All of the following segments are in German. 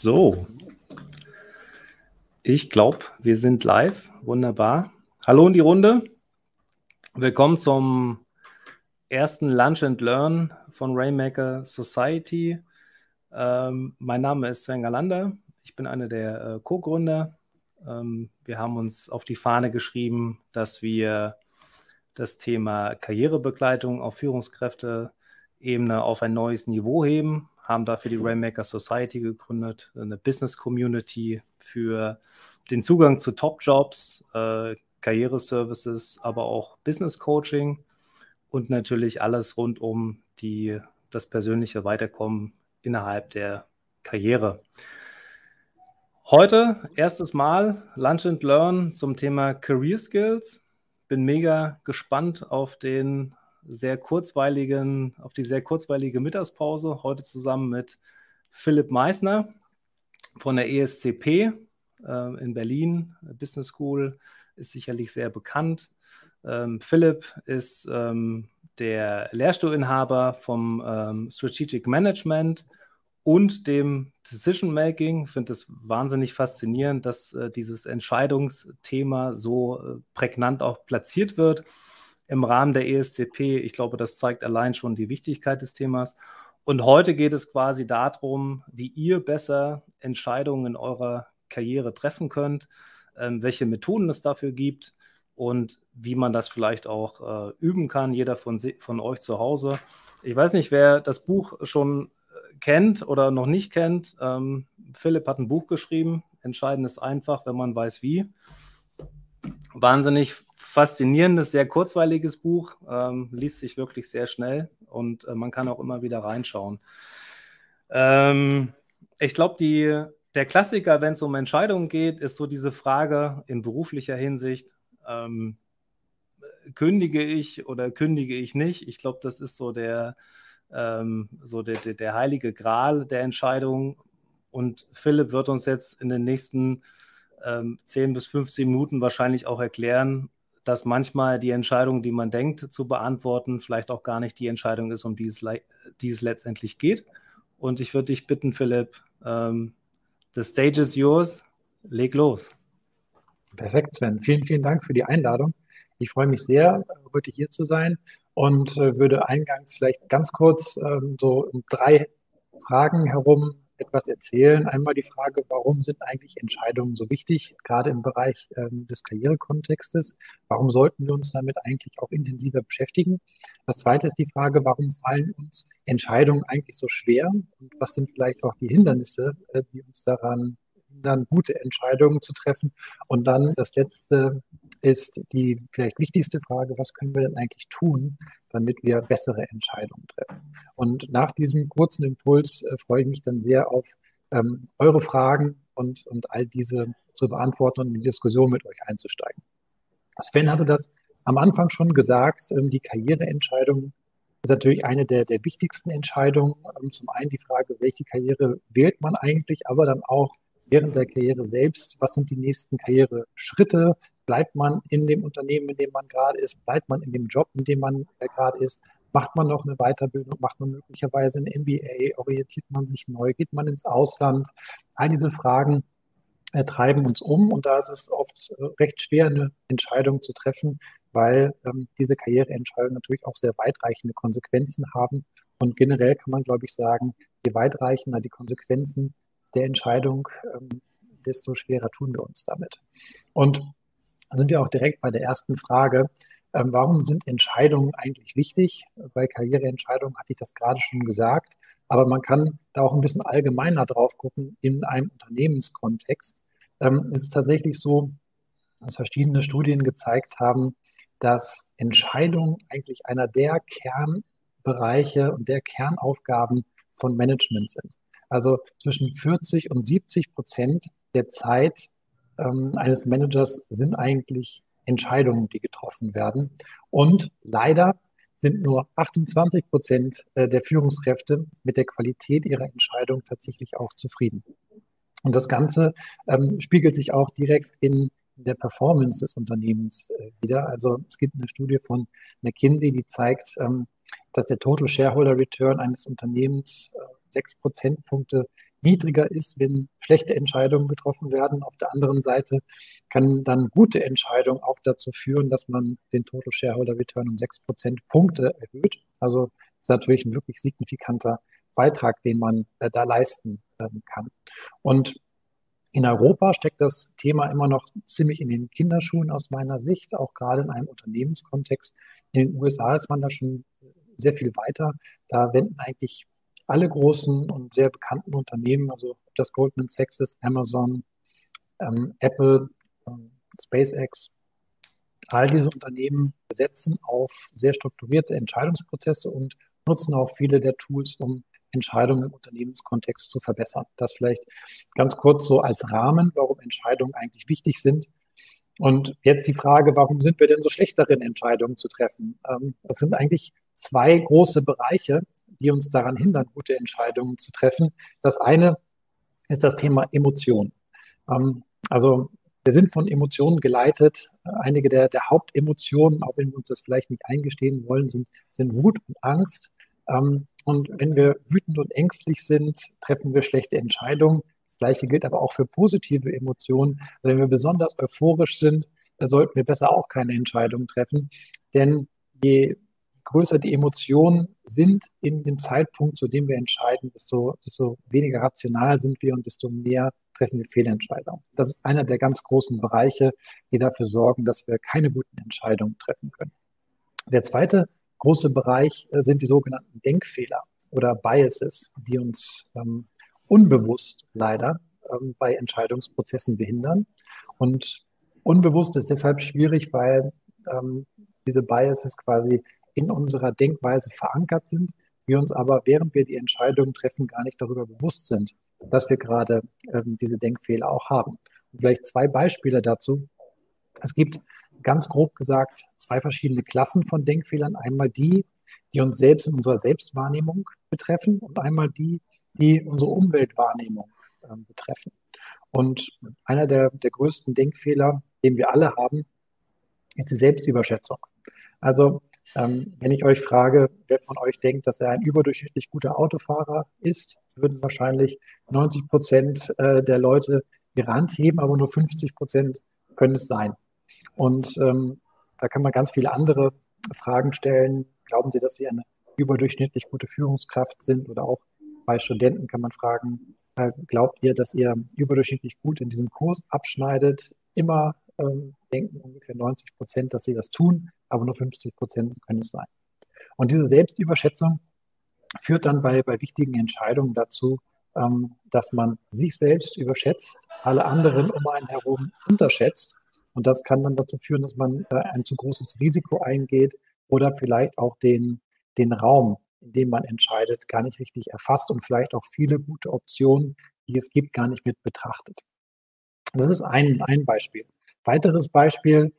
So, ich glaube, wir sind live. Wunderbar. Hallo in die Runde. Willkommen zum ersten Lunch and Learn von Rainmaker Society. Mein Name ist Sven Galander. Ich bin einer der Co-Gründer. Wir haben uns auf die Fahne geschrieben, dass wir das Thema Karrierebegleitung auf Führungskräfteebene auf ein neues Niveau heben, haben dafür die Rainmaker Society gegründet, eine Business-Community für den Zugang zu Top-Jobs, Karriereservices, aber auch Business-Coaching und natürlich alles rund um das persönliche Weiterkommen innerhalb der Karriere. Heute erstes Mal Lunch and Learn zum Thema Career Skills. Bin mega gespannt auf die sehr kurzweilige Mittagspause. Heute zusammen mit Philipp Meissner von der ESCP in Berlin. Business School ist sicherlich sehr bekannt. Philipp ist der Lehrstuhlinhaber vom Strategic Management und dem Decision Making. Ich finde es wahnsinnig faszinierend, dass dieses Entscheidungsthema so prägnant auch platziert wird im Rahmen der ESCP. Ich glaube, das zeigt allein schon die Wichtigkeit des Themas. Und heute geht es quasi darum, wie ihr besser Entscheidungen in eurer Karriere treffen könnt, welche Methoden es dafür gibt und wie man das vielleicht auch üben kann, jeder von euch zu Hause. Ich weiß nicht, wer das Buch schon kennt oder noch nicht kennt. Philipp hat ein Buch geschrieben, Entscheiden ist einfach, wenn man weiß, wie. Wahnsinnig faszinierendes, sehr kurzweiliges Buch, liest sich wirklich sehr schnell und man kann auch immer wieder reinschauen. Ich glaube, der Klassiker, wenn es um Entscheidungen geht, ist so diese Frage in beruflicher Hinsicht, kündige ich oder kündige ich nicht? Ich glaube, das ist so der heilige Gral der Entscheidung. Und Philipp wird uns jetzt in den nächsten 10 bis 15 Minuten wahrscheinlich auch erklären, dass manchmal die Entscheidung, die man denkt zu beantworten, vielleicht auch gar nicht die Entscheidung ist, um die es letztendlich geht. Und ich würde dich bitten, Philipp, the stage is yours, leg los. Perfekt, Sven. Vielen, vielen Dank für die Einladung. Ich freue mich sehr, heute hier zu sein und würde eingangs vielleicht ganz kurz so um 3 Fragen herum etwas erzählen. Einmal die Frage, warum sind eigentlich Entscheidungen so wichtig, gerade im Bereich des Karrierekontextes? Warum sollten wir uns damit eigentlich auch intensiver beschäftigen? Das zweite ist die Frage, warum fallen uns Entscheidungen eigentlich so schwer? Und was sind vielleicht auch die Hindernisse, die uns daran hindern, gute Entscheidungen zu treffen? Und dann das letzte ist die vielleicht wichtigste Frage, was können wir denn eigentlich tun, damit wir bessere Entscheidungen treffen? Und nach diesem kurzen Impuls freue ich mich dann sehr auf eure Fragen und all diese zu beantworten und in die Diskussion mit euch einzusteigen. Sven hatte das am Anfang schon gesagt, die Karriereentscheidung ist natürlich eine der wichtigsten Entscheidungen. Zum einen die Frage, welche Karriere wählt man eigentlich, aber dann auch während der Karriere selbst, was sind die nächsten Karriereschritte? Bleibt man in dem Unternehmen, in dem man gerade ist? Bleibt man in dem Job, in dem man gerade ist? Macht man noch eine Weiterbildung? Macht man möglicherweise ein MBA? Orientiert man sich neu? Geht man ins Ausland? All diese Fragen treiben uns um. Und da ist es oft recht schwer, eine Entscheidung zu treffen, weil diese Karriereentscheidungen natürlich auch sehr weitreichende Konsequenzen haben. Und generell kann man, glaube ich, sagen, je weitreichender die Konsequenzen der Entscheidung, desto schwerer tun wir uns damit. Und dann sind wir auch direkt bei der ersten Frage. Warum sind Entscheidungen eigentlich wichtig? Bei Karriereentscheidungen hatte ich das gerade schon gesagt, aber man kann da auch ein bisschen allgemeiner drauf gucken in einem Unternehmenskontext. Es ist tatsächlich so, dass verschiedene Studien gezeigt haben, dass Entscheidungen eigentlich einer der Kernbereiche und der Kernaufgaben von Management sind. Also zwischen 40 und 70% der Zeit eines Managers sind eigentlich Entscheidungen, die getroffen werden. Und leider sind nur 28% der Führungskräfte mit der Qualität ihrer Entscheidung tatsächlich auch zufrieden. Und das Ganze spiegelt sich auch direkt in der Performance des Unternehmens wider. Also es gibt eine Studie von McKinsey, die zeigt, dass der Total Shareholder Return eines Unternehmens 6 Prozentpunkte niedriger ist, wenn schlechte Entscheidungen getroffen werden. Auf der anderen Seite kann dann gute Entscheidung auch dazu führen, dass man den Total Shareholder Return um 6 Prozentpunkte erhöht. Also ist natürlich ein wirklich signifikanter Beitrag, den man da leisten kann. Und in Europa steckt das Thema immer noch ziemlich in den Kinderschuhen aus meiner Sicht, auch gerade in einem Unternehmenskontext. In den USA ist man da schon sehr viel weiter. Da wenden eigentlich alle großen und sehr bekannten Unternehmen, also ob das Goldman Sachs ist, Amazon, Apple, SpaceX, all diese Unternehmen setzen auf sehr strukturierte Entscheidungsprozesse und nutzen auch viele der Tools, um Entscheidungen im Unternehmenskontext zu verbessern. Das vielleicht ganz kurz so als Rahmen, warum Entscheidungen eigentlich wichtig sind. Und jetzt die Frage, warum sind wir denn so schlecht darin, Entscheidungen zu treffen? Das sind eigentlich zwei große Bereiche, die uns daran hindern, gute Entscheidungen zu treffen. Das eine ist das Thema Emotion. Also wir sind von Emotionen geleitet. Einige der Hauptemotionen, auch wenn wir uns das vielleicht nicht eingestehen wollen, sind Wut und Angst. Und wenn wir wütend und ängstlich sind, treffen wir schlechte Entscheidungen. Das Gleiche gilt aber auch für positive Emotionen. Also wenn wir besonders euphorisch sind, sollten wir besser auch keine Entscheidungen treffen. Denn je größer die Emotionen sind in dem Zeitpunkt, zu dem wir entscheiden, desto weniger rational sind wir und desto mehr treffen wir Fehlentscheidungen. Das ist einer der ganz großen Bereiche, die dafür sorgen, dass wir keine guten Entscheidungen treffen können. Der zweite große Bereich sind die sogenannten Denkfehler oder Biases, die uns unbewusst leider bei Entscheidungsprozessen behindern. Und unbewusst ist deshalb schwierig, weil diese Biases quasi in unserer Denkweise verankert sind, wir uns aber, während wir die Entscheidungen treffen, gar nicht darüber bewusst sind, dass wir gerade diese Denkfehler auch haben. Und vielleicht zwei Beispiele dazu. Es gibt ganz grob gesagt zwei verschiedene Klassen von Denkfehlern. Einmal die, die uns selbst in unserer Selbstwahrnehmung betreffen und einmal die, die unsere Umweltwahrnehmung betreffen. Und einer der größten Denkfehler, den wir alle haben, ist die Selbstüberschätzung. Also wenn ich euch frage, wer von euch denkt, dass er ein überdurchschnittlich guter Autofahrer ist, würden wahrscheinlich 90% der Leute ihre Hand heben, aber nur 50% können es sein. Und da kann man ganz viele andere Fragen stellen. Glauben Sie, dass Sie eine überdurchschnittlich gute Führungskraft sind? Oder auch bei Studenten kann man fragen, glaubt ihr, dass ihr überdurchschnittlich gut in diesem Kurs abschneidet? Immer denken ungefähr 90%, dass sie das tun, aber nur 50% können es sein. Und diese Selbstüberschätzung führt dann bei wichtigen Entscheidungen dazu, dass man sich selbst überschätzt, alle anderen um einen herum unterschätzt. Und das kann dann dazu führen, dass man ein zu großes Risiko eingeht oder vielleicht auch den Raum, in dem man entscheidet, gar nicht richtig erfasst und vielleicht auch viele gute Optionen, die es gibt, gar nicht mit betrachtet. Das ist ein Beispiel. Weiteres Beispiel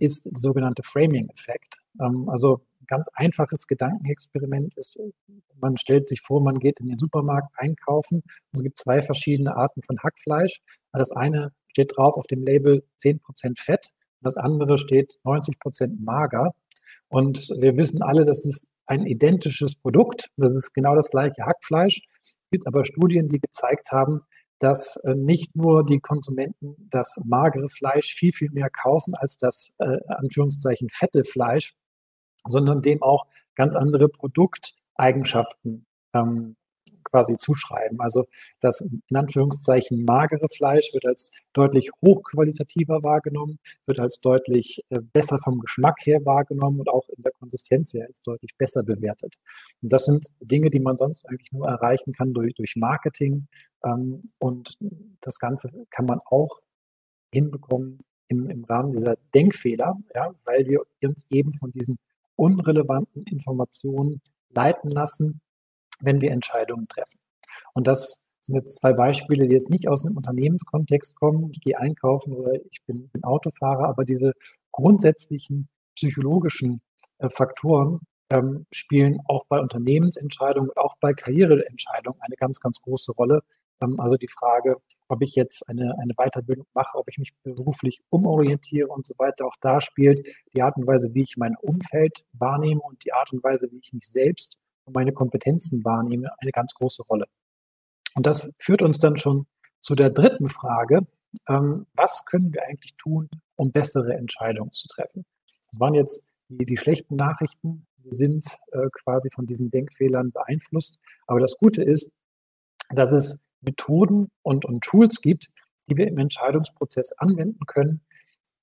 ist der sogenannte Framing-Effekt. Also ein ganz einfaches Gedankenexperiment ist, man stellt sich vor, man geht in den Supermarkt einkaufen. Es gibt zwei verschiedene Arten von Hackfleisch. Das eine steht drauf auf dem Label 10% Fett, das andere steht 90% mager. Und wir wissen alle, das ist ein identisches Produkt. Das ist genau das gleiche Hackfleisch. Es gibt aber Studien, die gezeigt haben, dass nicht nur die Konsumenten das magere Fleisch viel, viel mehr kaufen als das Anführungszeichen fette Fleisch, sondern dem auch ganz andere Produkteigenschaften quasi zuschreiben. Also das in Anführungszeichen magere Fleisch wird als deutlich hochqualitativer wahrgenommen, wird als deutlich besser vom Geschmack her wahrgenommen und auch in der Konsistenz her als deutlich besser bewertet. Und das sind Dinge, die man sonst eigentlich nur erreichen kann durch Marketing. Und das Ganze kann man auch hinbekommen im Rahmen dieser Denkfehler, ja, weil wir uns eben von diesen unrelevanten Informationen leiten lassen, wenn wir Entscheidungen treffen. Und das sind jetzt zwei Beispiele, die jetzt nicht aus dem Unternehmenskontext kommen. Ich gehe einkaufen oder ich bin Autofahrer, aber diese grundsätzlichen psychologischen Faktoren spielen auch bei Unternehmensentscheidungen und auch bei Karriereentscheidungen eine ganz, ganz große Rolle. Also die Frage, ob ich jetzt eine Weiterbildung mache, ob ich mich beruflich umorientiere und so weiter, auch da spielt die Art und Weise, wie ich mein Umfeld wahrnehme und die Art und Weise, wie ich mich selbst und meine Kompetenzen wahrnehme, eine ganz große Rolle. Und das führt uns dann schon zu der dritten Frage. Was können wir eigentlich tun, um bessere Entscheidungen zu treffen? Das waren jetzt die schlechten Nachrichten. Wir sind quasi von diesen Denkfehlern beeinflusst. Aber das Gute ist, dass es Methoden und Tools gibt, die wir im Entscheidungsprozess anwenden können,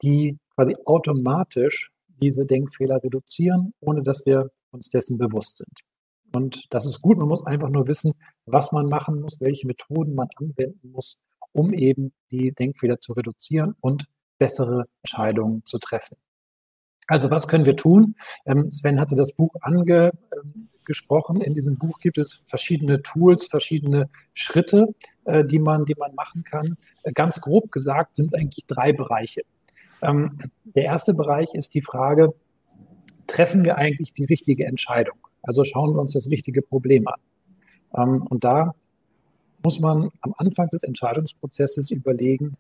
die quasi automatisch diese Denkfehler reduzieren, ohne dass wir uns dessen bewusst sind. Und das ist gut, man muss einfach nur wissen, was man machen muss, welche Methoden man anwenden muss, um eben die Denkfehler zu reduzieren und bessere Entscheidungen zu treffen. Also was können wir tun? Sven hatte das Buch angesprochen. In diesem Buch gibt es verschiedene Tools, verschiedene Schritte, die man machen kann. Ganz grob gesagt sind es eigentlich drei Bereiche. Der erste Bereich ist die Frage, treffen wir eigentlich die richtige Entscheidung? Also schauen wir uns das richtige Problem an. Und da muss man am Anfang des Entscheidungsprozesses überlegen,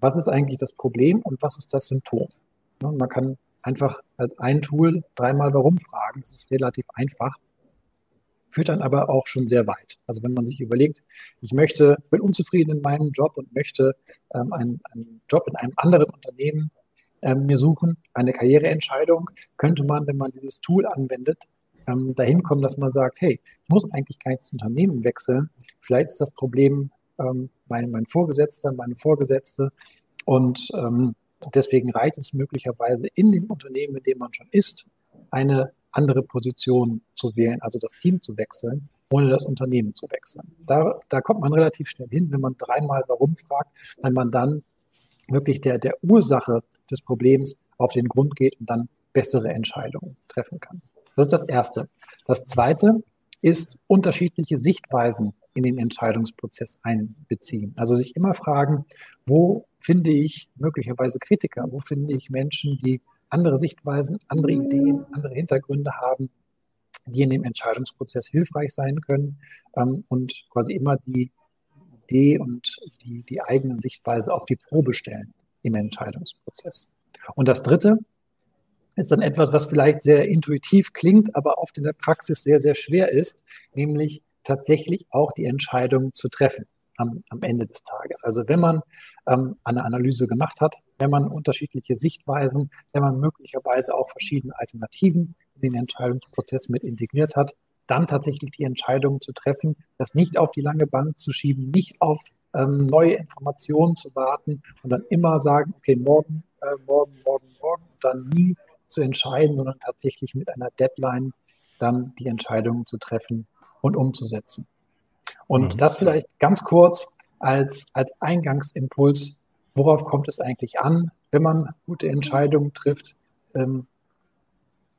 was ist eigentlich das Problem und was ist das Symptom? Und man kann einfach als ein Tool dreimal warum fragen. Das ist relativ einfach, führt dann aber auch schon sehr weit. Also wenn man sich überlegt, ich bin unzufrieden in meinem Job und möchte einen Job in einem anderen Unternehmen mir suchen, eine Karriereentscheidung, könnte man, wenn man dieses Tool anwendet, dahin kommen, dass man sagt, hey, ich muss eigentlich gar nicht das Unternehmen wechseln. Vielleicht ist das Problem mein Vorgesetzter, meine Vorgesetzte und deswegen reicht es möglicherweise in dem Unternehmen, in dem man schon ist, eine andere Position zu wählen, also das Team zu wechseln, ohne das Unternehmen zu wechseln. Da kommt man relativ schnell hin, wenn man dreimal warum fragt, wenn man dann wirklich der Ursache des Problems auf den Grund geht und dann bessere Entscheidungen treffen kann. Das ist das Erste. Das Zweite ist, unterschiedliche Sichtweisen in den Entscheidungsprozess einbeziehen. Also sich immer fragen, wo finde ich möglicherweise Kritiker, wo finde ich Menschen, die andere Sichtweisen, andere Ideen, andere Hintergründe haben, die in dem Entscheidungsprozess hilfreich sein können und quasi immer die Idee und die eigene Sichtweise auf die Probe stellen im Entscheidungsprozess. Und das Dritte ist dann etwas, was vielleicht sehr intuitiv klingt, aber oft in der Praxis sehr, sehr schwer ist, nämlich tatsächlich auch die Entscheidung zu treffen am Ende des Tages. Also wenn man eine Analyse gemacht hat, wenn man unterschiedliche Sichtweisen, wenn man möglicherweise auch verschiedene Alternativen in den Entscheidungsprozess mit integriert hat, dann tatsächlich die Entscheidung zu treffen, das nicht auf die lange Bank zu schieben, nicht auf neue Informationen zu warten und dann immer sagen, okay, morgen, dann nie zu entscheiden, sondern tatsächlich mit einer Deadline dann die Entscheidungen zu treffen und umzusetzen. Und das vielleicht ganz kurz als Eingangsimpuls, worauf kommt es eigentlich an, wenn man gute Entscheidungen trifft,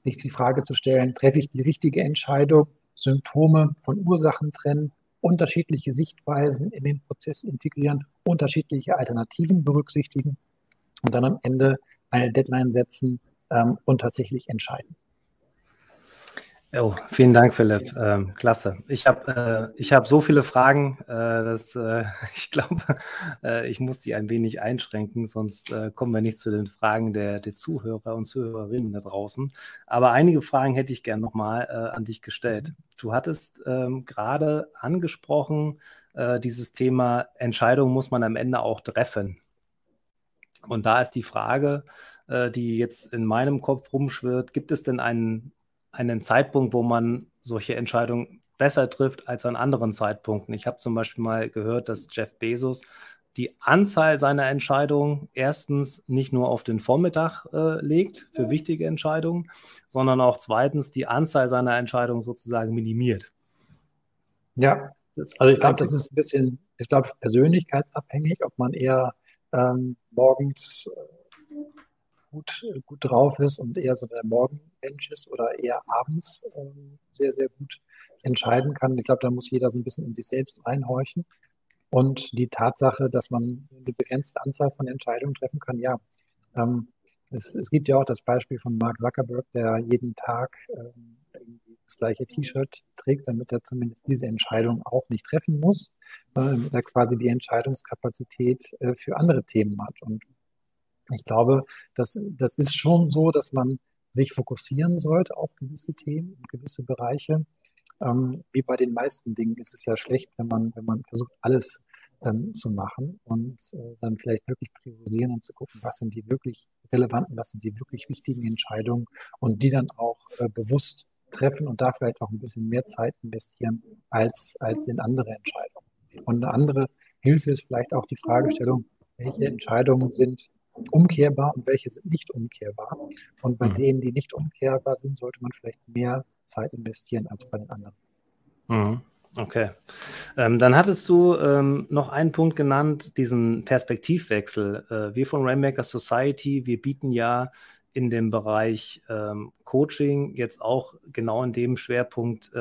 sich die Frage zu stellen, treffe ich die richtige Entscheidung, Symptome von Ursachen trennen, unterschiedliche Sichtweisen in den Prozess integrieren, unterschiedliche Alternativen berücksichtigen und dann am Ende eine Deadline setzen, und tatsächlich entscheiden. Oh, vielen Dank, Philipp. Klasse. Ich hab so viele Fragen, dass ich glaube, ich muss die ein wenig einschränken, sonst kommen wir nicht zu den Fragen der Zuhörer und Zuhörerinnen da draußen. Aber einige Fragen hätte ich gerne nochmal an dich gestellt. Du hattest gerade angesprochen, dieses Thema Entscheidung muss man am Ende auch treffen. Und da ist die Frage, die jetzt in meinem Kopf rumschwirrt, gibt es denn einen Zeitpunkt, wo man solche Entscheidungen besser trifft als an anderen Zeitpunkten? Ich habe zum Beispiel mal gehört, dass Jeff Bezos die Anzahl seiner Entscheidungen erstens nicht nur auf den Vormittag legt für wichtige Entscheidungen, sondern auch zweitens die Anzahl seiner Entscheidungen sozusagen minimiert. Ja, also ich glaube, das ist ein bisschen, ich glaube, persönlichkeitsabhängig, ob man eher morgens gut drauf ist und eher so der Morgenmensch ist oder eher abends sehr, sehr gut entscheiden kann. Ich glaube, da muss jeder so ein bisschen in sich selbst reinhorchen. Und die Tatsache, dass man eine begrenzte Anzahl von Entscheidungen treffen kann, ja. Es gibt ja auch das Beispiel von Mark Zuckerberg, der jeden Tag das gleiche T-Shirt trägt, damit er zumindest diese Entscheidung auch nicht treffen muss, damit er quasi die Entscheidungskapazität für andere Themen hat. Und ich glaube, das ist schon so, dass man sich fokussieren sollte auf gewisse Themen und gewisse Bereiche Wie bei den meisten Dingen ist es ja schlecht, wenn man versucht, alles zu machen und dann vielleicht wirklich priorisieren und zu gucken, was sind die wirklich relevanten, was sind die wirklich wichtigen Entscheidungen und die dann auch bewusst treffen und da vielleicht auch ein bisschen mehr Zeit investieren als in andere Entscheidungen. Und eine andere Hilfe ist vielleicht auch die Fragestellung, welche Entscheidungen sind umkehrbar und welche sind nicht umkehrbar. Und bei denen, die nicht umkehrbar sind, sollte man vielleicht mehr Zeit investieren als bei den anderen. Mhm. Okay. Dann hattest du noch einen Punkt genannt, diesen Perspektivwechsel. Wir von Rainmaker Society, wir bieten ja in dem Bereich Coaching jetzt auch genau in dem Schwerpunkt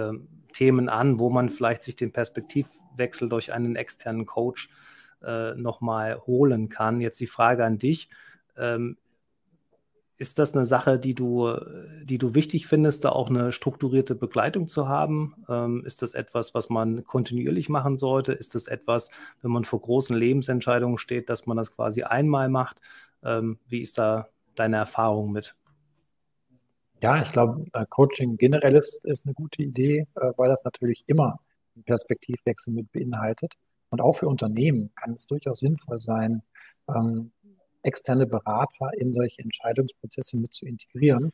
Themen an, wo man vielleicht sich den Perspektivwechsel durch einen externen Coach nochmal holen kann. Jetzt die Frage an dich. Ist das eine Sache, die du wichtig findest, da auch eine strukturierte Begleitung zu haben? Ist das etwas, was man kontinuierlich machen sollte? Ist das etwas, wenn man vor großen Lebensentscheidungen steht, dass man das quasi einmal macht? Wie ist da deine Erfahrung mit? Ja, ich glaube, Coaching generell ist eine gute Idee, weil das natürlich immer einen Perspektivwechsel mit beinhaltet. Und auch für Unternehmen kann es durchaus sinnvoll sein, externe Berater in solche Entscheidungsprozesse mit zu integrieren,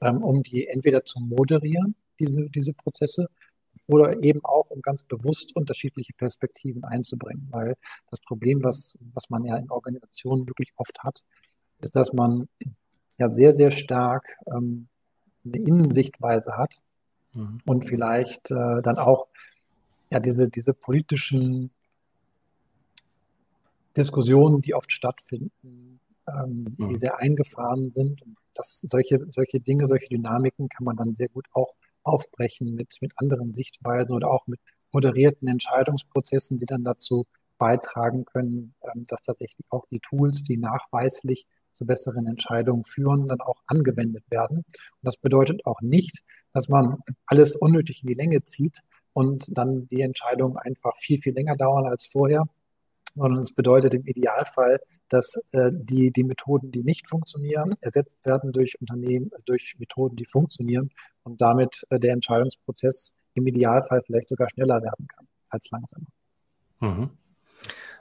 um die entweder zu moderieren, diese Prozesse, oder eben auch, um ganz bewusst unterschiedliche Perspektiven einzubringen. Weil das Problem, was man ja in Organisationen wirklich oft hat, ist, dass man ja sehr, sehr stark eine Innensichtweise hat und vielleicht dann auch ja diese politischen Diskussionen, die oft stattfinden, die sehr eingefahren sind. Und solche Dinge, solche Dynamiken kann man dann sehr gut auch aufbrechen mit anderen Sichtweisen oder auch mit moderierten Entscheidungsprozessen, die dann dazu beitragen können, dass tatsächlich auch die Tools, die nachweislich zu besseren Entscheidungen führen, dann auch angewendet werden. Und das bedeutet auch nicht, dass man alles unnötig in die Länge zieht und dann die Entscheidungen einfach viel, viel länger dauern als vorher, sondern es bedeutet im Idealfall, dass die Methoden, die nicht funktionieren, ersetzt werden durch Unternehmen, durch Methoden, die funktionieren und damit der Entscheidungsprozess im Idealfall vielleicht sogar schneller werden kann als langsamer. Mhm.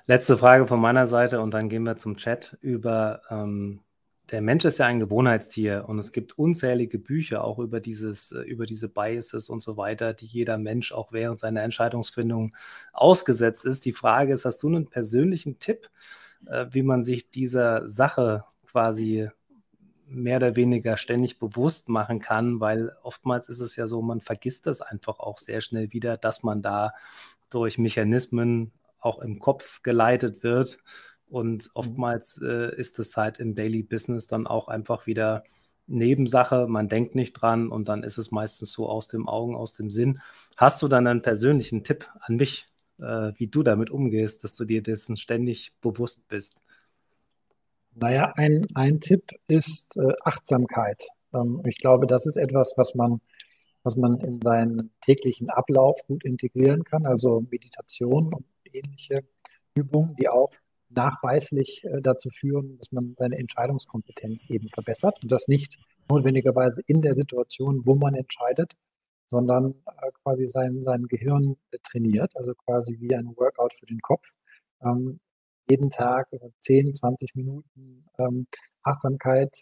Letzte Frage von meiner Seite und dann gehen wir zum Chat über, der Mensch ist ja ein Gewohnheitstier und es gibt unzählige Bücher auch über diese Biases und so weiter, die jeder Mensch auch während seiner Entscheidungsfindung ausgesetzt ist. Die Frage ist, hast du einen persönlichen Tipp, wie man sich dieser Sache quasi mehr oder weniger ständig bewusst machen kann? Weil oftmals ist es ja so, man vergisst das einfach auch sehr schnell wieder, dass man da durch Mechanismen auch im Kopf geleitet wird. Und oftmals ist es halt im Daily Business dann auch einfach wieder Nebensache. Man denkt nicht dran und dann ist es meistens so aus dem Augen, aus dem Sinn. Hast du dann einen persönlichen Tipp an mich, wie du damit umgehst, dass du dir dessen ständig bewusst bist? Naja, ein Tipp ist Achtsamkeit. Ich glaube, das ist etwas, was man in seinen täglichen Ablauf gut integrieren kann. Also Meditation und ähnliche Übungen, die auch nachweislich dazu führen, dass man seine Entscheidungskompetenz eben verbessert und das nicht notwendigerweise in der Situation, wo man entscheidet, sondern quasi sein Gehirn trainiert, also quasi wie ein Workout für den Kopf. Jeden Tag 10, 20 Minuten Achtsamkeit,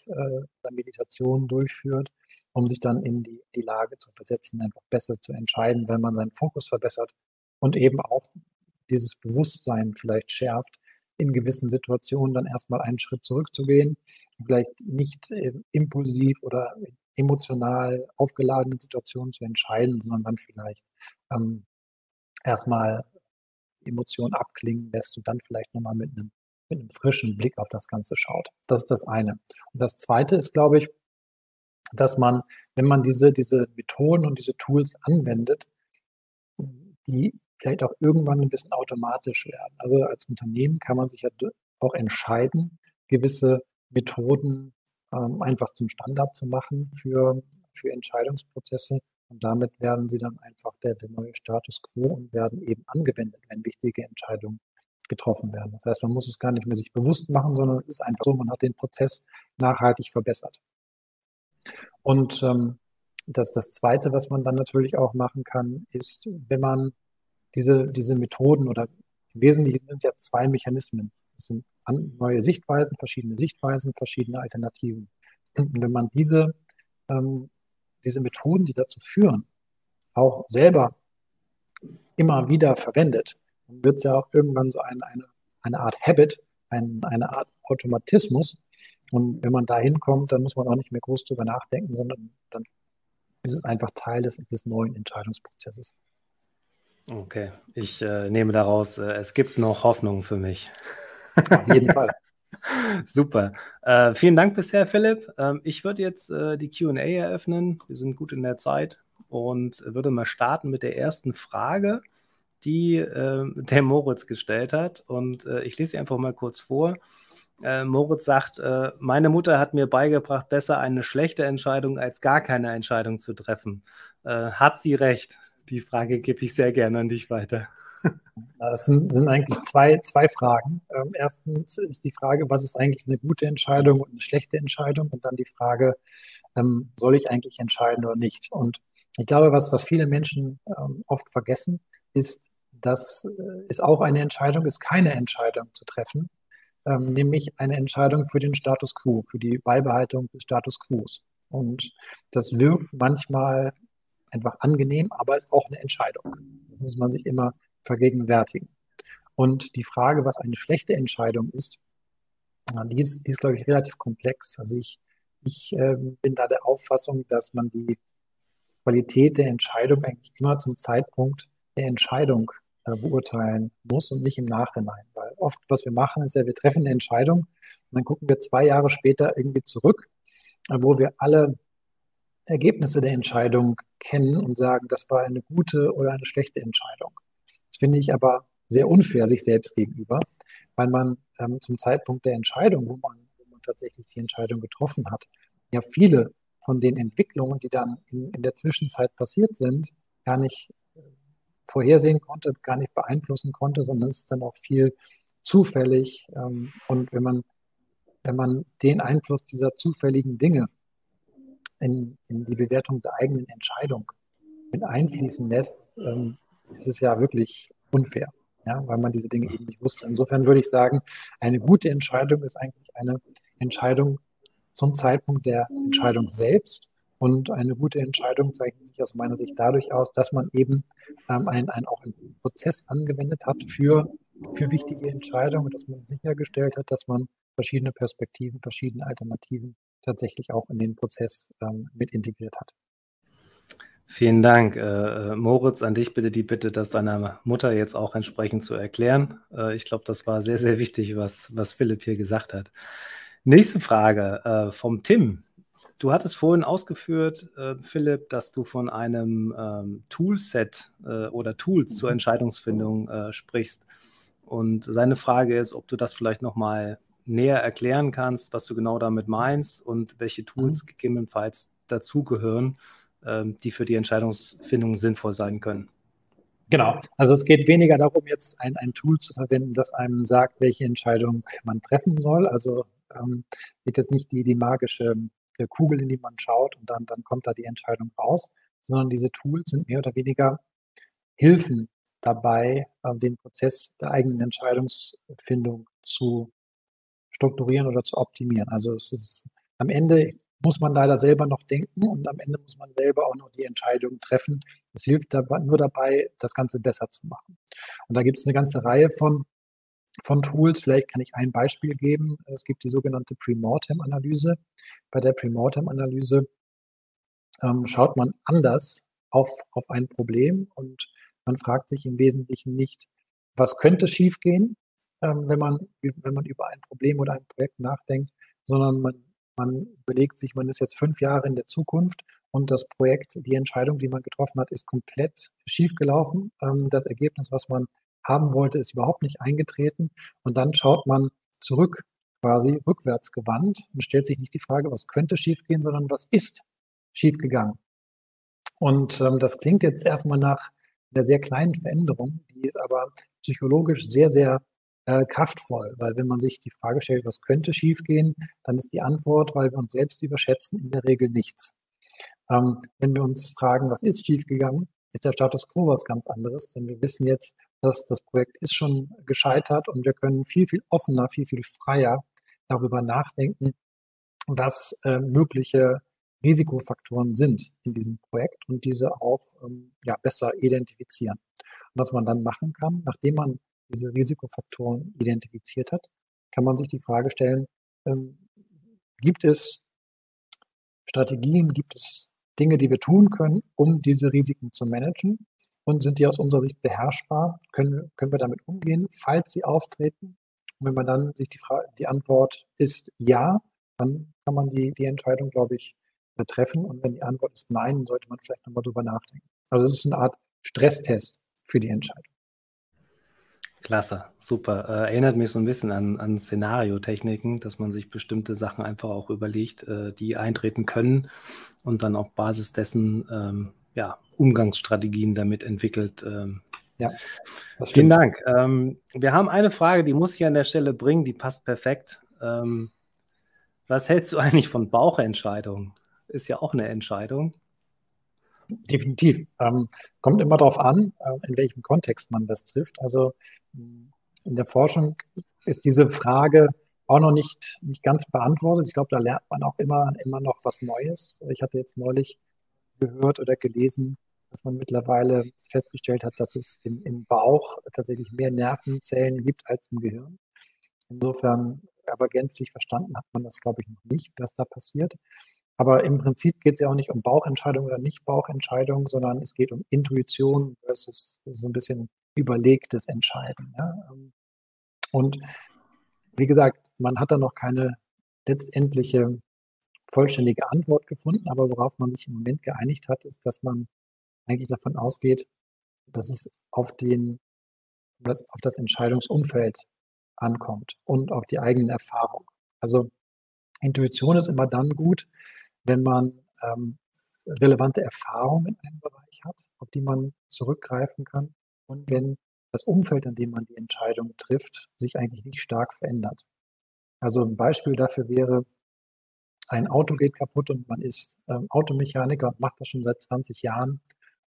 Meditation durchführt, um sich dann in die Lage zu versetzen, einfach besser zu entscheiden, wenn man seinen Fokus verbessert und eben auch dieses Bewusstsein vielleicht schärft, in gewissen Situationen dann erstmal einen Schritt zurückzugehen, vielleicht nicht impulsiv oder emotional aufgeladenen Situationen zu entscheiden, sondern dann vielleicht erstmal Emotionen abklingen lässt und dann vielleicht nochmal mit einem frischen Blick auf das Ganze schaut. Das ist das eine. Und das zweite ist, glaube ich, dass man, wenn man diese Methoden und diese Tools anwendet, die vielleicht auch irgendwann ein bisschen automatisch werden. Also als Unternehmen kann man sich ja auch entscheiden, gewisse Methoden einfach zum Standard zu machen für Entscheidungsprozesse. Und damit werden sie dann einfach der neue Status quo und werden eben angewendet, wenn wichtige Entscheidungen getroffen werden. Das heißt, man muss es gar nicht mehr sich bewusst machen, sondern es ist einfach so, man hat den Prozess nachhaltig verbessert. Und Das Zweite, was man dann natürlich auch machen kann, ist, wenn man diese Methoden oder im Wesentlichen sind ja zwei Mechanismen. Es sind neue Sichtweisen, verschiedene Alternativen. Und wenn man diese Methoden, die dazu führen, auch selber immer wieder verwendet, dann wird es ja auch irgendwann so eine Art Habit, eine Art Automatismus. Und wenn man da hinkommt, dann muss man auch nicht mehr groß drüber nachdenken, sondern dann ist es einfach Teil des neuen Entscheidungsprozesses. Okay, ich nehme daraus, es gibt noch Hoffnung für mich. Auf jeden Fall. Super. Vielen Dank bisher, Philipp. Ich würde jetzt die Q&A eröffnen. Wir sind gut in der Zeit und würde mal starten mit der ersten Frage, die der Moritz gestellt hat. Und ich lese sie einfach mal kurz vor. Moritz sagt, meine Mutter hat mir beigebracht, besser eine schlechte Entscheidung als gar keine Entscheidung zu treffen. Hat sie recht? Die Frage gebe ich sehr gerne an dich weiter. Das sind eigentlich zwei Fragen. Erstens ist die Frage, was ist eigentlich eine gute Entscheidung und eine schlechte Entscheidung? Und dann die Frage, soll ich eigentlich entscheiden oder nicht? Und ich glaube, was viele Menschen oft vergessen, ist, dass es auch eine Entscheidung ist, keine Entscheidung zu treffen, nämlich eine Entscheidung für den Status quo, für die Beibehaltung des Status quos. Und das wirkt manchmal einfach angenehm, aber ist auch eine Entscheidung. Das muss man sich immer vergegenwärtigen. Und die Frage, was eine schlechte Entscheidung ist, die ist glaube ich, relativ komplex. Also ich bin da der Auffassung, dass man die Qualität der Entscheidung eigentlich immer zum Zeitpunkt der Entscheidung beurteilen muss und nicht im Nachhinein. Weil oft, was wir machen, ist ja, wir treffen eine Entscheidung und dann gucken wir 2 Jahre später irgendwie zurück, wo wir alle Ergebnisse der Entscheidung kennen und sagen, das war eine gute oder eine schlechte Entscheidung. Das finde ich aber sehr unfair sich selbst gegenüber, weil man zum Zeitpunkt der Entscheidung, wo man tatsächlich die Entscheidung getroffen hat, ja viele von den Entwicklungen, die dann in der Zwischenzeit passiert sind, gar nicht vorhersehen konnte, gar nicht beeinflussen konnte, sondern es ist dann auch viel zufällig. Und wenn man den Einfluss dieser zufälligen Dinge in die Bewertung der eigenen Entscheidung mit einfließen lässt, ist es ja wirklich unfair, ja, weil man diese Dinge eben nicht wusste. Insofern würde ich sagen, eine gute Entscheidung ist eigentlich eine Entscheidung zum Zeitpunkt der Entscheidung selbst. Und eine gute Entscheidung zeichnet sich aus meiner Sicht dadurch aus, dass man eben einen Prozess angewendet hat für wichtige Entscheidungen, dass man sichergestellt hat, dass man verschiedene Perspektiven, verschiedene Alternativen tatsächlich auch in den Prozess mit integriert hat. Vielen Dank. Moritz, an dich bitte die Bitte, das deiner Mutter jetzt auch entsprechend zu erklären. Ich glaube, das war sehr, sehr wichtig, was Philipp hier gesagt hat. Nächste Frage vom Tim. Du hattest vorhin ausgeführt, Philipp, dass du von einem Toolset oder Tools zur Entscheidungsfindung sprichst. Und seine Frage ist, ob du das vielleicht nochmal näher erklären kannst, was du genau damit meinst und welche Tools gegebenenfalls dazugehören, die für die Entscheidungsfindung sinnvoll sein können. Genau, also es geht weniger darum, jetzt ein Tool zu verwenden, das einem sagt, welche Entscheidung man treffen soll. Also geht jetzt nicht die magische Kugel, in die man schaut und dann kommt da die Entscheidung raus, sondern diese Tools sind mehr oder weniger Hilfen dabei, den Prozess der eigenen Entscheidungsfindung zu strukturieren oder zu optimieren. Also es ist, am Ende muss man leider selber noch denken und am Ende muss man selber auch noch die Entscheidung treffen. Es hilft dabei, nur dabei, das Ganze besser zu machen. Und da gibt es eine ganze Reihe von Tools. Vielleicht kann ich ein Beispiel geben. Es gibt die sogenannte Premortem-Analyse. Bei der Premortem-Analyse schaut man anders auf ein Problem und man fragt sich im Wesentlichen nicht, was könnte schiefgehen, wenn man über ein Problem oder ein Projekt nachdenkt, sondern man überlegt sich, man ist jetzt 5 Jahre in der Zukunft und das Projekt, die Entscheidung, die man getroffen hat, ist komplett schiefgelaufen. Das Ergebnis, was man haben wollte, ist überhaupt nicht eingetreten. Und dann schaut man zurück, quasi rückwärts gewandt und stellt sich nicht die Frage, was könnte schiefgehen, sondern was ist schiefgegangen. Und das klingt jetzt erstmal nach einer sehr kleinen Veränderung, die ist aber psychologisch sehr, sehr kraftvoll, weil wenn man sich die Frage stellt, was könnte schiefgehen, dann ist die Antwort, weil wir uns selbst überschätzen, in der Regel nichts. Wenn wir uns fragen, was ist schiefgegangen, ist der Status quo was ganz anderes. Denn wir wissen jetzt, dass das Projekt ist schon gescheitert und wir können viel, viel offener, viel, viel freier darüber nachdenken, was mögliche Risikofaktoren sind in diesem Projekt und diese auch besser identifizieren. Und was man dann machen kann, nachdem man diese Risikofaktoren identifiziert hat, kann man sich die Frage stellen, gibt es Strategien, gibt es Dinge, die wir tun können, um diese Risiken zu managen? Und sind die aus unserer Sicht beherrschbar? Können wir damit umgehen, falls sie auftreten? Und wenn man dann sich die Antwort ist ja, dann kann man die Entscheidung, glaube ich, treffen. Und wenn die Antwort ist nein, dann sollte man vielleicht nochmal drüber nachdenken. Also es ist eine Art Stresstest für die Entscheidung. Klasse, super. Erinnert mich so ein bisschen an Szenariotechniken, dass man sich bestimmte Sachen einfach auch überlegt, die eintreten können und dann auf Basis dessen Umgangsstrategien damit entwickelt. Ja, vielen Dank. Wir haben eine Frage, die muss ich an der Stelle bringen, die passt perfekt. Was hältst du eigentlich von Bauchentscheidungen? Ist ja auch eine Entscheidung. Definitiv. Kommt immer darauf an, in welchem Kontext man das trifft. Also in der Forschung ist diese Frage auch noch nicht ganz beantwortet. Ich glaube, da lernt man auch immer noch was Neues. Ich hatte jetzt neulich gehört oder gelesen, dass man mittlerweile festgestellt hat, dass es im Bauch tatsächlich mehr Nervenzellen gibt als im Gehirn. Insofern aber gänzlich verstanden hat man das, glaube ich, noch nicht, was da passiert. Aber im Prinzip geht es ja auch nicht um Bauchentscheidung oder Nicht-Bauchentscheidung, sondern es geht um Intuition versus so ein bisschen überlegtes Entscheiden. Ja? Und wie gesagt, man hat da noch keine letztendliche vollständige Antwort gefunden, aber worauf man sich im Moment geeinigt hat, ist, dass man eigentlich davon ausgeht, dass es auf das Entscheidungsumfeld ankommt und auf die eigene Erfahrung. Also Intuition ist immer dann gut, wenn man relevante Erfahrungen in einem Bereich hat, auf die man zurückgreifen kann und wenn das Umfeld, an dem man die Entscheidung trifft, sich eigentlich nicht stark verändert. Also ein Beispiel dafür wäre, ein Auto geht kaputt und man ist Automechaniker und macht das schon seit 20 Jahren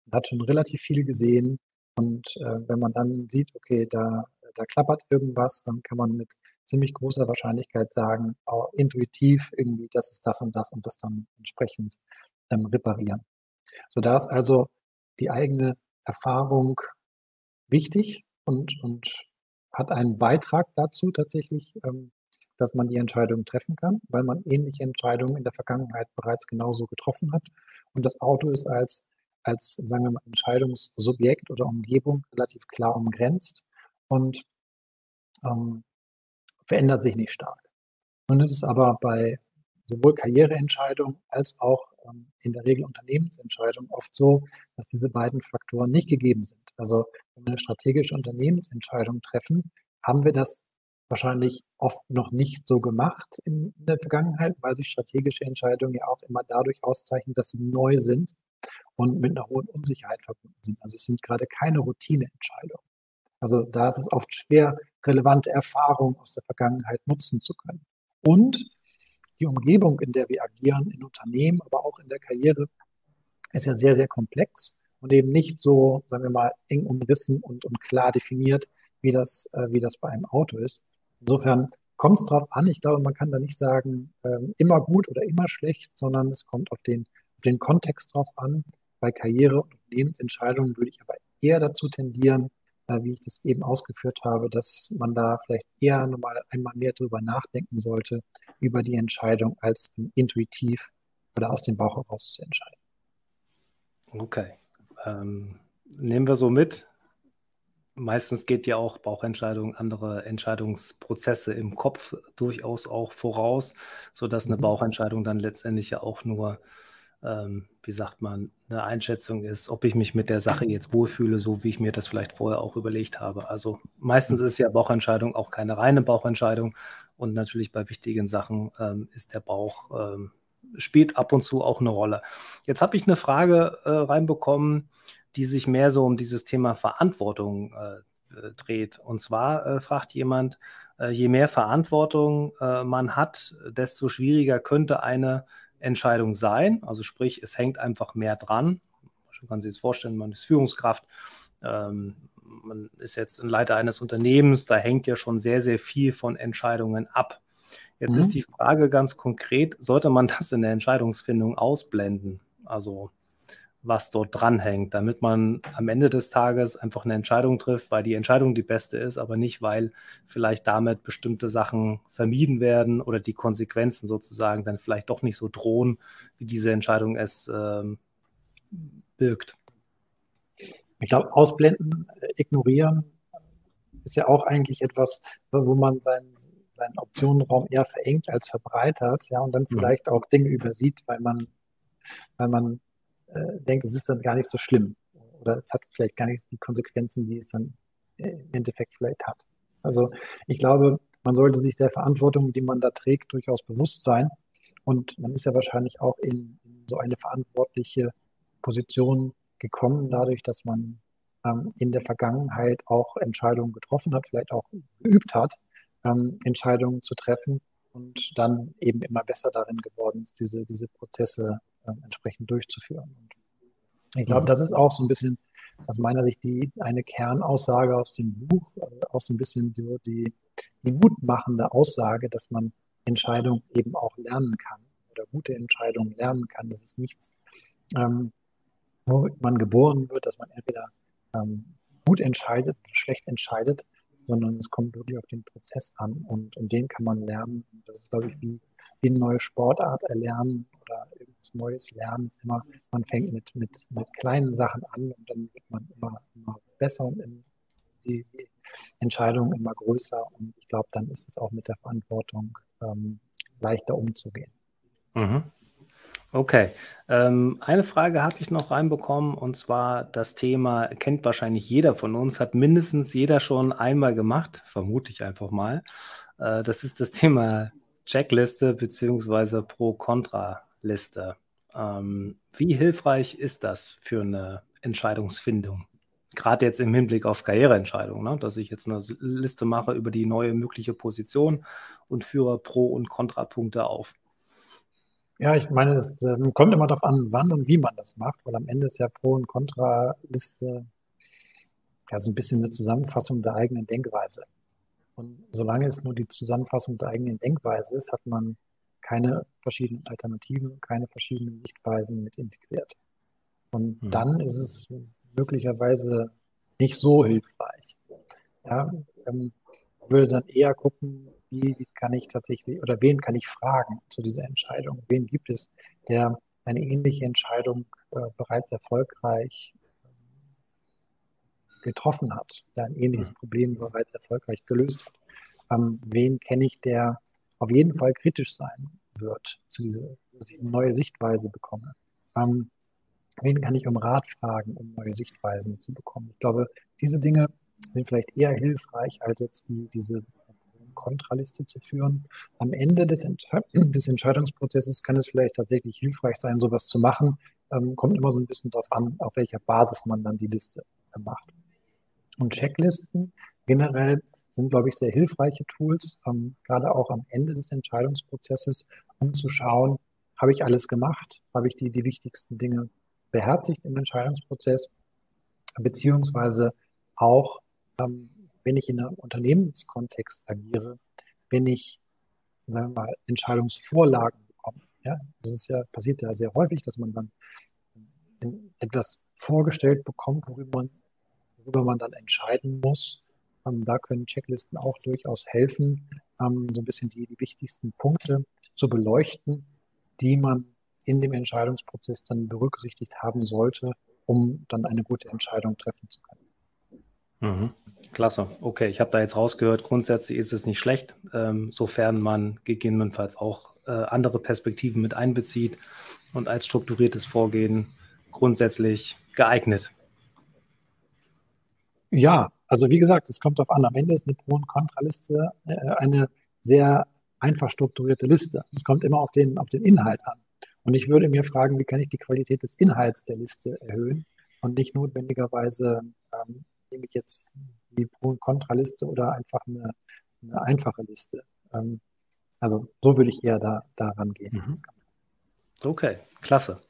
und hat schon relativ viel gesehen. Und wenn man dann sieht, okay, da klappert irgendwas, dann kann man mit ziemlich großer Wahrscheinlichkeit sagen, auch intuitiv irgendwie, das ist das und das und das dann entsprechend reparieren. So, da ist also die eigene Erfahrung wichtig und hat einen Beitrag dazu tatsächlich, dass man die Entscheidung treffen kann, weil man ähnliche Entscheidungen in der Vergangenheit bereits genauso getroffen hat. Und das Auto ist als sagen wir mal, Entscheidungssubjekt oder Umgebung relativ klar umgrenzt und verändert sich nicht stark. Nun ist es aber bei sowohl Karriereentscheidungen als auch in der Regel Unternehmensentscheidungen oft so, dass diese beiden Faktoren nicht gegeben sind. Also wenn wir eine strategische Unternehmensentscheidung treffen, haben wir das wahrscheinlich oft noch nicht so gemacht in der Vergangenheit, weil sich strategische Entscheidungen ja auch immer dadurch auszeichnen, dass sie neu sind und mit einer hohen Unsicherheit verbunden sind. Also es sind gerade keine Routineentscheidungen. Also da ist es oft schwer, relevante Erfahrungen aus der Vergangenheit nutzen zu können. Und die Umgebung, in der wir agieren, in Unternehmen, aber auch in der Karriere, ist ja sehr, sehr komplex und eben nicht so, sagen wir mal, eng umrissen und klar definiert, wie das bei einem Auto ist. Insofern kommt es drauf an. Ich glaube, man kann da nicht sagen, immer gut oder immer schlecht, sondern es kommt auf den Kontext drauf an. Bei Karriere- und Lebensentscheidungen würde ich aber eher dazu tendieren, wie ich das eben ausgeführt habe, dass man da vielleicht eher nochmal einmal mehr drüber nachdenken sollte, über die Entscheidung, als intuitiv oder aus dem Bauch heraus zu entscheiden. Okay. Nehmen wir so mit. Meistens geht ja auch Bauchentscheidung andere Entscheidungsprozesse im Kopf durchaus auch voraus, sodass eine Bauchentscheidung dann letztendlich ja auch nur, wie sagt man, eine Einschätzung ist, ob ich mich mit der Sache jetzt wohlfühle, so wie ich mir das vielleicht vorher auch überlegt habe. Also meistens ist ja Bauchentscheidung auch keine reine Bauchentscheidung und natürlich bei wichtigen Sachen ist der Bauch, spielt ab und zu auch eine Rolle. Jetzt habe ich eine Frage reinbekommen, die sich mehr so um dieses Thema Verantwortung dreht. Und zwar fragt jemand, je mehr Verantwortung man hat, desto schwieriger könnte eine Entscheidung sein. Also sprich, es hängt einfach mehr dran. Man kann sich jetzt vorstellen, man ist Führungskraft, man ist jetzt ein Leiter eines Unternehmens, da hängt ja schon sehr, sehr viel von Entscheidungen ab. Jetzt ist die Frage ganz konkret, sollte man das in der Entscheidungsfindung ausblenden? Also was dort dranhängt, damit man am Ende des Tages einfach eine Entscheidung trifft, weil die Entscheidung die beste ist, aber nicht, weil vielleicht damit bestimmte Sachen vermieden werden oder die Konsequenzen sozusagen dann vielleicht doch nicht so drohen, wie diese Entscheidung es birgt. Ich glaube, ausblenden, ignorieren ist ja auch eigentlich etwas, wo man seinen Optionenraum eher verengt als verbreitert, ja, und dann vielleicht auch Dinge übersieht, weil man denkt, es ist dann gar nicht so schlimm oder es hat vielleicht gar nicht die Konsequenzen, die es dann im Endeffekt vielleicht hat. Also ich glaube, man sollte sich der Verantwortung, die man da trägt, durchaus bewusst sein, und man ist ja wahrscheinlich auch in so eine verantwortliche Position gekommen, dadurch, dass man in der Vergangenheit auch Entscheidungen getroffen hat, vielleicht auch geübt hat, Entscheidungen zu treffen und dann eben immer besser darin geworden ist, diese Prozesse entsprechend durchzuführen. Und ich glaube, das ist auch so ein bisschen aus meiner Sicht eine Kernaussage aus dem Buch, auch so ein bisschen so die mutmachende Aussage, dass man Entscheidungen eben auch lernen kann oder gute Entscheidungen lernen kann. Das ist nichts, womit man geboren wird, dass man entweder gut entscheidet oder schlecht entscheidet, sondern es kommt wirklich auf den Prozess an, und den kann man lernen. Das ist, glaube ich, wie eine neue Sportart erlernen oder irgendwas Neues lernen. Ist immer, man fängt mit kleinen Sachen an und dann wird man immer besser und die Entscheidungen immer größer. Und ich glaube, dann ist es auch mit der Verantwortung leichter umzugehen. Mhm. Okay. Eine Frage habe ich noch reinbekommen, und zwar das Thema, kennt wahrscheinlich jeder von uns, hat mindestens jeder schon einmal gemacht, vermute ich einfach mal. Das ist das Thema Checkliste beziehungsweise Pro-Kontra-Liste. Wie hilfreich ist das für eine Entscheidungsfindung? Gerade jetzt im Hinblick auf Karriereentscheidungen, ne? Dass ich jetzt eine Liste mache über die neue mögliche Position und führe Pro- und Kontrapunkte auf. Ja, ich meine, es kommt immer darauf an, wann und wie man das macht, weil am Ende ist ja Pro- und Kontra-Liste ja so ein bisschen eine Zusammenfassung der eigenen Denkweise. Und solange es nur die Zusammenfassung der eigenen Denkweise ist, hat man keine verschiedenen Alternativen, keine verschiedenen Sichtweisen mit integriert. Und dann ist es möglicherweise nicht so hilfreich. Ja, ich würde dann eher gucken, wie kann ich tatsächlich oder wen kann ich fragen zu dieser Entscheidung? Wen gibt es, der eine ähnliche Entscheidung bereits erfolgreich getroffen hat, der ein ähnliches Problem bereits erfolgreich gelöst hat? Wen kenne ich, der auf jeden Fall kritisch sein wird, dass ich eine neue Sichtweise bekomme? Wen kann ich um Rat fragen, um neue Sichtweisen zu bekommen? Ich glaube, diese Dinge sind vielleicht eher hilfreich, als jetzt diese Kontraliste zu führen. Am Ende des Entscheidungsprozesses kann es vielleicht tatsächlich hilfreich sein, sowas zu machen. Kommt immer so ein bisschen darauf an, auf welcher Basis man dann die Liste macht. Und Checklisten generell sind, glaube ich, sehr hilfreiche Tools, gerade auch am Ende des Entscheidungsprozesses, um zu schauen, habe ich alles gemacht? Habe ich die wichtigsten Dinge beherzigt im Entscheidungsprozess? Beziehungsweise auch, wenn ich in einem Unternehmenskontext agiere, wenn ich, sagen wir mal, Entscheidungsvorlagen bekomme. Ja? Das ist ja, passiert ja sehr häufig, dass man dann etwas vorgestellt bekommt, worüber man dann entscheiden muss. Da können Checklisten auch durchaus helfen, so ein bisschen die wichtigsten Punkte zu beleuchten, die man in dem Entscheidungsprozess dann berücksichtigt haben sollte, um dann eine gute Entscheidung treffen zu können. Klasse. Okay, ich habe da jetzt rausgehört, grundsätzlich ist es nicht schlecht, sofern man gegebenenfalls auch andere Perspektiven mit einbezieht und als strukturiertes Vorgehen grundsätzlich geeignet. Ja, also wie gesagt, es kommt darauf an. Am Ende ist eine Pro- und Kontraliste eine sehr einfach strukturierte Liste. Es kommt immer auf den Inhalt an. Und ich würde mir fragen, wie kann ich die Qualität des Inhalts der Liste erhöhen und nicht notwendigerweise nehme ich jetzt die Pro- und Kontraliste oder einfach eine einfache Liste. Also so würde ich eher da rangehen. Mhm. Okay, klasse.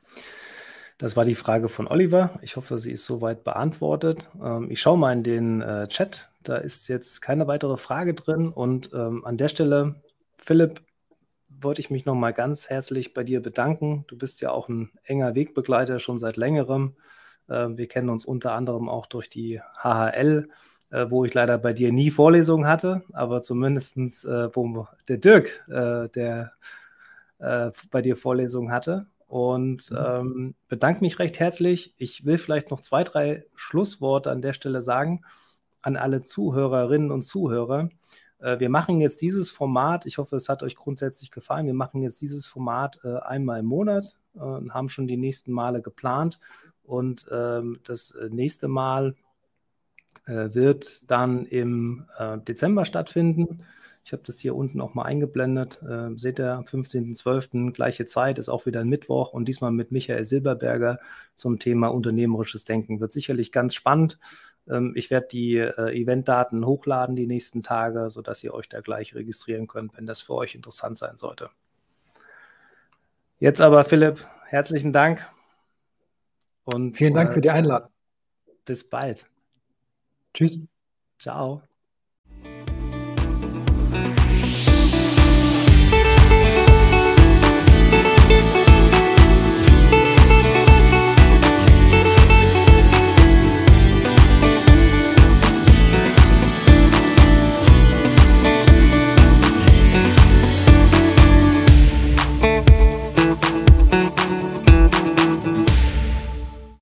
Das war die Frage von Oliver. Ich hoffe, sie ist soweit beantwortet. Ich schaue mal in den Chat. Da ist jetzt keine weitere Frage drin. Und an der Stelle, Philipp, wollte ich mich nochmal ganz herzlich bei dir bedanken. Du bist ja auch ein enger Wegbegleiter schon seit längerem. Wir kennen uns unter anderem auch durch die HHL, wo ich leider bei dir nie Vorlesungen hatte, aber zumindest wo der Dirk bei dir Vorlesungen hatte. Und bedanke mich recht herzlich. Ich will vielleicht noch 2, 3 Schlussworte an der Stelle sagen an alle Zuhörerinnen und Zuhörer. Wir machen jetzt dieses Format, ich hoffe, es hat euch grundsätzlich gefallen, wir machen jetzt dieses Format einmal im Monat und haben schon die nächsten Male geplant. Und das nächste Mal wird dann im Dezember stattfinden. Ich habe das hier unten auch mal eingeblendet. Seht ihr, am 15.12. gleiche Zeit, ist auch wieder ein Mittwoch und diesmal mit Michael Silberberger zum Thema unternehmerisches Denken. Wird sicherlich ganz spannend. Ich werde die Eventdaten hochladen die nächsten Tage, sodass ihr euch da gleich registrieren könnt, wenn das für euch interessant sein sollte. Jetzt aber, Philipp, herzlichen Dank. Und vielen Dank für die Einladung. Bis bald. Tschüss. Ciao.